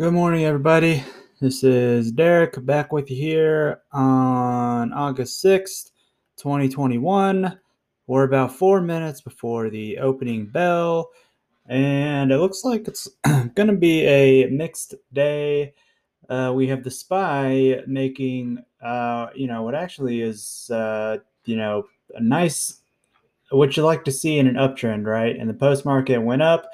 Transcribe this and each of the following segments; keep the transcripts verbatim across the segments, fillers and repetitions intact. Good morning, everybody. This is Derek back with you here on August sixth, twenty twenty-one. We're about four minutes before the opening bell, and it looks like it's going to be a mixed day. Uh, we have the S P Y making, uh, you know, what actually is, uh, you know, a nice, what you like to see in an uptrend, right? And the post market went up,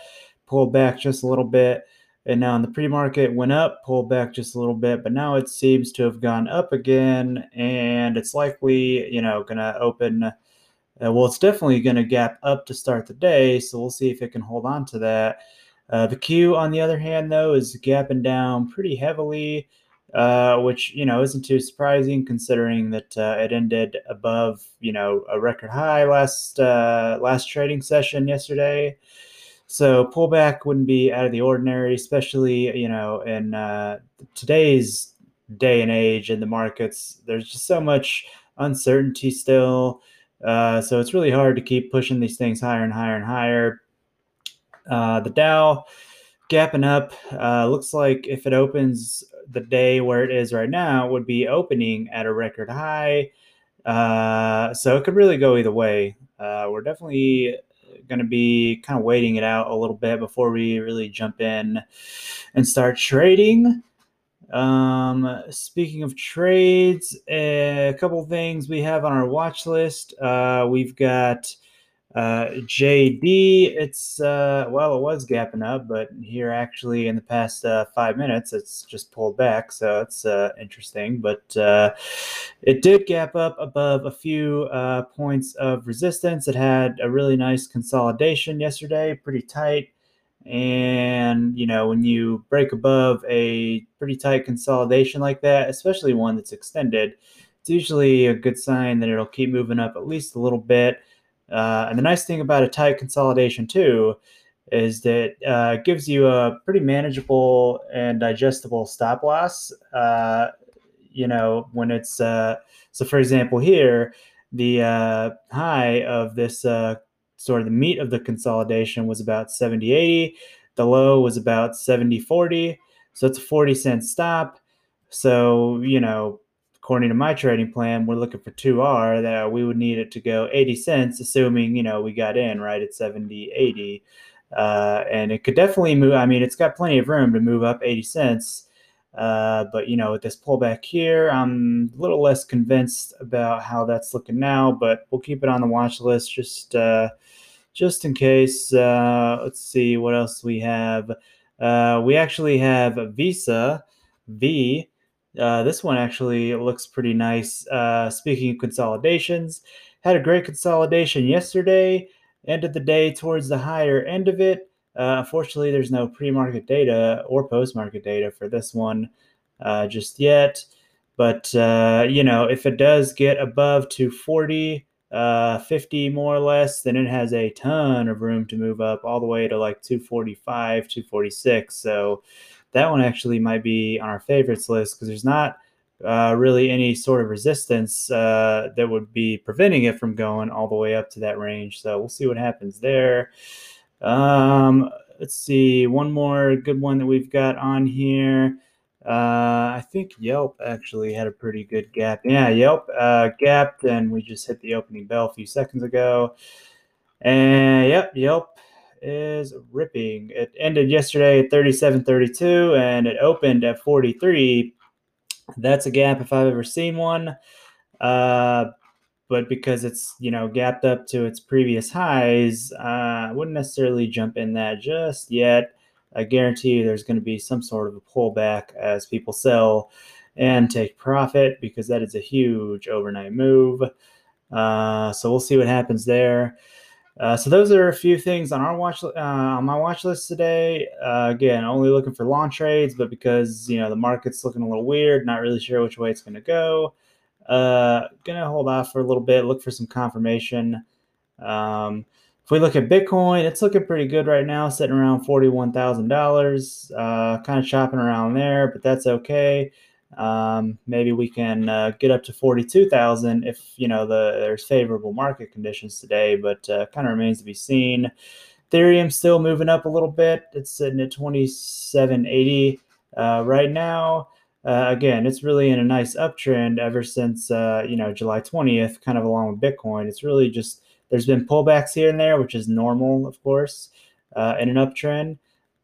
pulled back just a little bit. And now in the pre-market went up, pulled back just a little bit, but now it seems to have gone up again, and it's likely, you know, going to open, uh, well, it's definitely going to gap up to start the day, so we'll see if it can hold on to that. Uh, the Q, on the other hand, though, is gapping down pretty heavily, uh, which, you know, isn't too surprising considering that uh, it ended above, you know, a record high last uh, last trading session yesterday. So pullback wouldn't be out of the ordinary, especially, you know, in uh, today's day and age in the markets. There's just so much uncertainty still. Uh, so it's really hard to keep pushing these things higher and higher and higher. Uh, the Dow gapping up. Uh, looks like if it opens the day where it is right now, it would be opening at a record high. Uh, so it could really go either way. Uh, we're definitely going to be kind of waiting it out a little bit before we really jump in and start trading. Um, speaking of trades, a couple things we have on our watch list. Uh, we've got uh, J D. It's, uh, well, it was gapping up, but here actually in the past uh, five minutes, it's just pulled back. So it's uh, interesting, but uh, it did gap up above a few uh, points of resistance. It had a really nice consolidation yesterday, pretty tight. And, you know, when you break above a pretty tight consolidation like that, especially one that's extended, it's usually a good sign that it'll keep moving up at least a little bit. Uh, and the nice thing about a tight consolidation, too, is that uh, it gives you a pretty manageable and digestible stop loss, uh, you know, when it's, uh, so for example, here, the uh, high of this uh, sort of the meat of the consolidation was about seventy eighty. The low was about seventy forty. So it's a forty cent stop. So, you know, according to my trading plan, we're looking for two R that we would need it to go eighty cents, assuming, you know, we got in right at seventy eighty. Uh, and it could definitely move. I mean, it's got plenty of room to move up eighty cents. Uh, but, you know, with this pullback here, I'm a little less convinced about how that's looking now, but we'll keep it on the watch list just, uh, just in case. Uh, let's see what else we have. Uh, we actually have a Visa V. Uh, this one actually looks pretty nice. Uh, speaking of consolidations, had a great consolidation yesterday, ended the day towards the higher end of it. Uh, unfortunately, there's no pre-market data or post-market data for this one uh, just yet. But, uh, you know, if it does get above two forty, uh, fifty more or less, then it has a ton of room to move up all the way to like two forty-five, two forty-six. So that one actually might be on our favorites list because there's not uh, really any sort of resistance uh, that would be preventing it from going all the way up to that range. So we'll see what happens there. Um, let's see, one more good one that we've got on here. Uh, I think Yelp actually had a pretty good gap. Yeah, Yelp uh, gapped, and we just hit the opening bell a few seconds ago. And yep, Yelp is ripping. It ended yesterday at thirty-seven thirty-two, and it opened at forty-three. That's a gap if I've ever seen one. Uh, But because it's, you know, gapped up to its previous highs, I uh, wouldn't necessarily jump in that just yet. I guarantee you there's going to be some sort of a pullback as people sell and take profit because that is a huge overnight move. Uh, so we'll see what happens there. Uh, so those are a few things on our watch uh, on my watch list today. Uh, again, only looking for long trades, but because, you know, the market's looking a little weird, not really sure which way it's going to go. Uh, gonna hold off for a little bit, look for some confirmation. Um, if we look at Bitcoin, it's looking pretty good right now, sitting around forty-one thousand dollars, uh, kind of chopping around there, but that's okay. Um, maybe we can, uh, get up to forty-two thousand if, you know, the, there's favorable market conditions today, but, uh, kind of remains to be seen. Ethereum still moving up a little bit. It's sitting at twenty-seven eighty. Uh, right now, uh, again, it's really in a nice uptrend ever since, uh, you know, July twentieth, kind of along with Bitcoin. It's really just, there's been pullbacks here and there, which is normal, of course, uh, in an uptrend.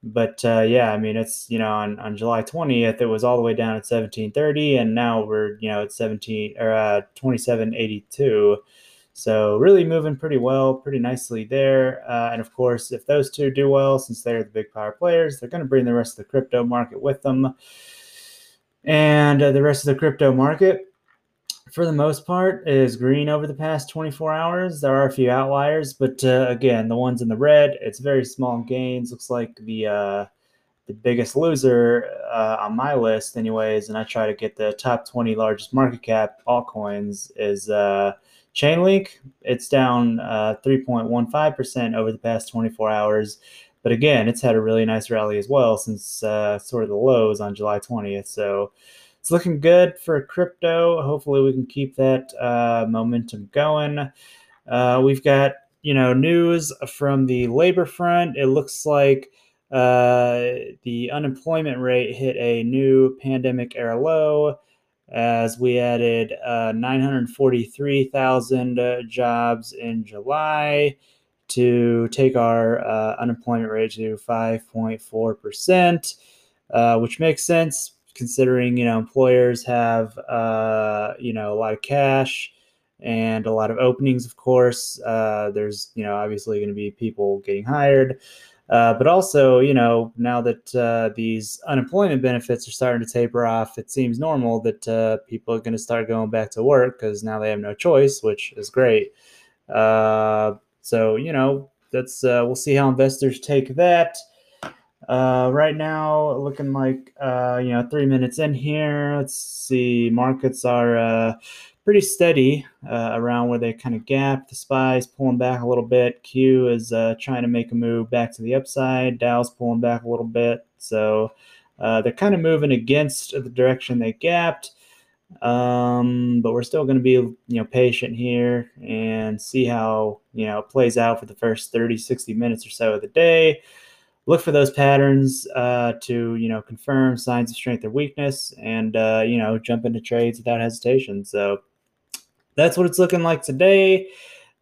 But uh, yeah, I mean, it's, you know, on, on July twentieth, it was all the way down at seventeen thirty, and now we're, you know, at seventeen or twenty-seven eighty-two. So really moving pretty well, pretty nicely there. Uh, and of course, if those two do well, since they're the big power players, they're going to bring the rest of the crypto market with them. And uh, the rest of the crypto market, for the most part, is green over the past twenty-four hours. There are a few outliers, but uh, again, the ones in the red, it's very small gains. Looks like the uh, the biggest loser uh, on my list, anyways. And I try to get the top twenty largest market cap altcoins is uh, Chainlink. It's down uh, three point one five percent over the past twenty-four hours, but again, it's had a really nice rally as well since uh, sort of the lows on July twentieth. So it's looking good for crypto. Hopefully we can keep that uh, momentum going. Uh, we've got, you know, news from the labor front. It looks like uh, the unemployment rate hit a new pandemic era low as we added uh, nine hundred forty-three thousand uh, jobs in July to take our uh, unemployment rate to five point four percent, uh, which makes sense, considering, you know, employers have, uh, you know, a lot of cash and a lot of openings, of course. Uh, there's, you know, obviously going to be people getting hired. Uh, but also, you know, now that uh, these unemployment benefits are starting to taper off, it seems normal that uh, people are going to start going back to work because now they have no choice, which is great. Uh, so, you know, that's uh, we'll see how investors take that. Uh, right now, looking like, uh, you know, three minutes in here. Let's see. Markets are uh, pretty steady uh, around where they kind of gap. The S P Y is pulling back a little bit. Q is uh, trying to make a move back to the upside. Dow's pulling back a little bit. So uh, they're kind of moving against the direction they gapped. Um, but we're still going to be, you know, patient here and see how, you know, it plays out for the first thirty, sixty minutes or so of the day. Look for those patterns uh, to, you know, confirm signs of strength or weakness and, uh, you know, jump into trades without hesitation. So that's what it's looking like today.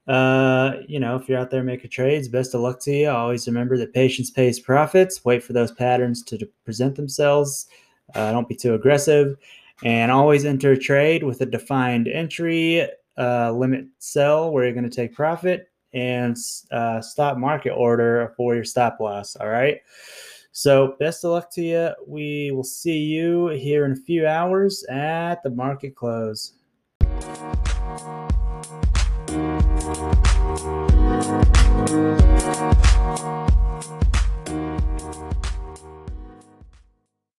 Uh, you know, if you're out there making trades, best of luck to you. Always remember that patience pays profits. Wait for those patterns to present themselves. Uh, don't be too aggressive. And always enter a trade with a defined entry, uh, limit sell where you're going to take profit, and uh, stop market order for your stop loss. All right. So best of luck to you. We will see you here in a few hours at the market close.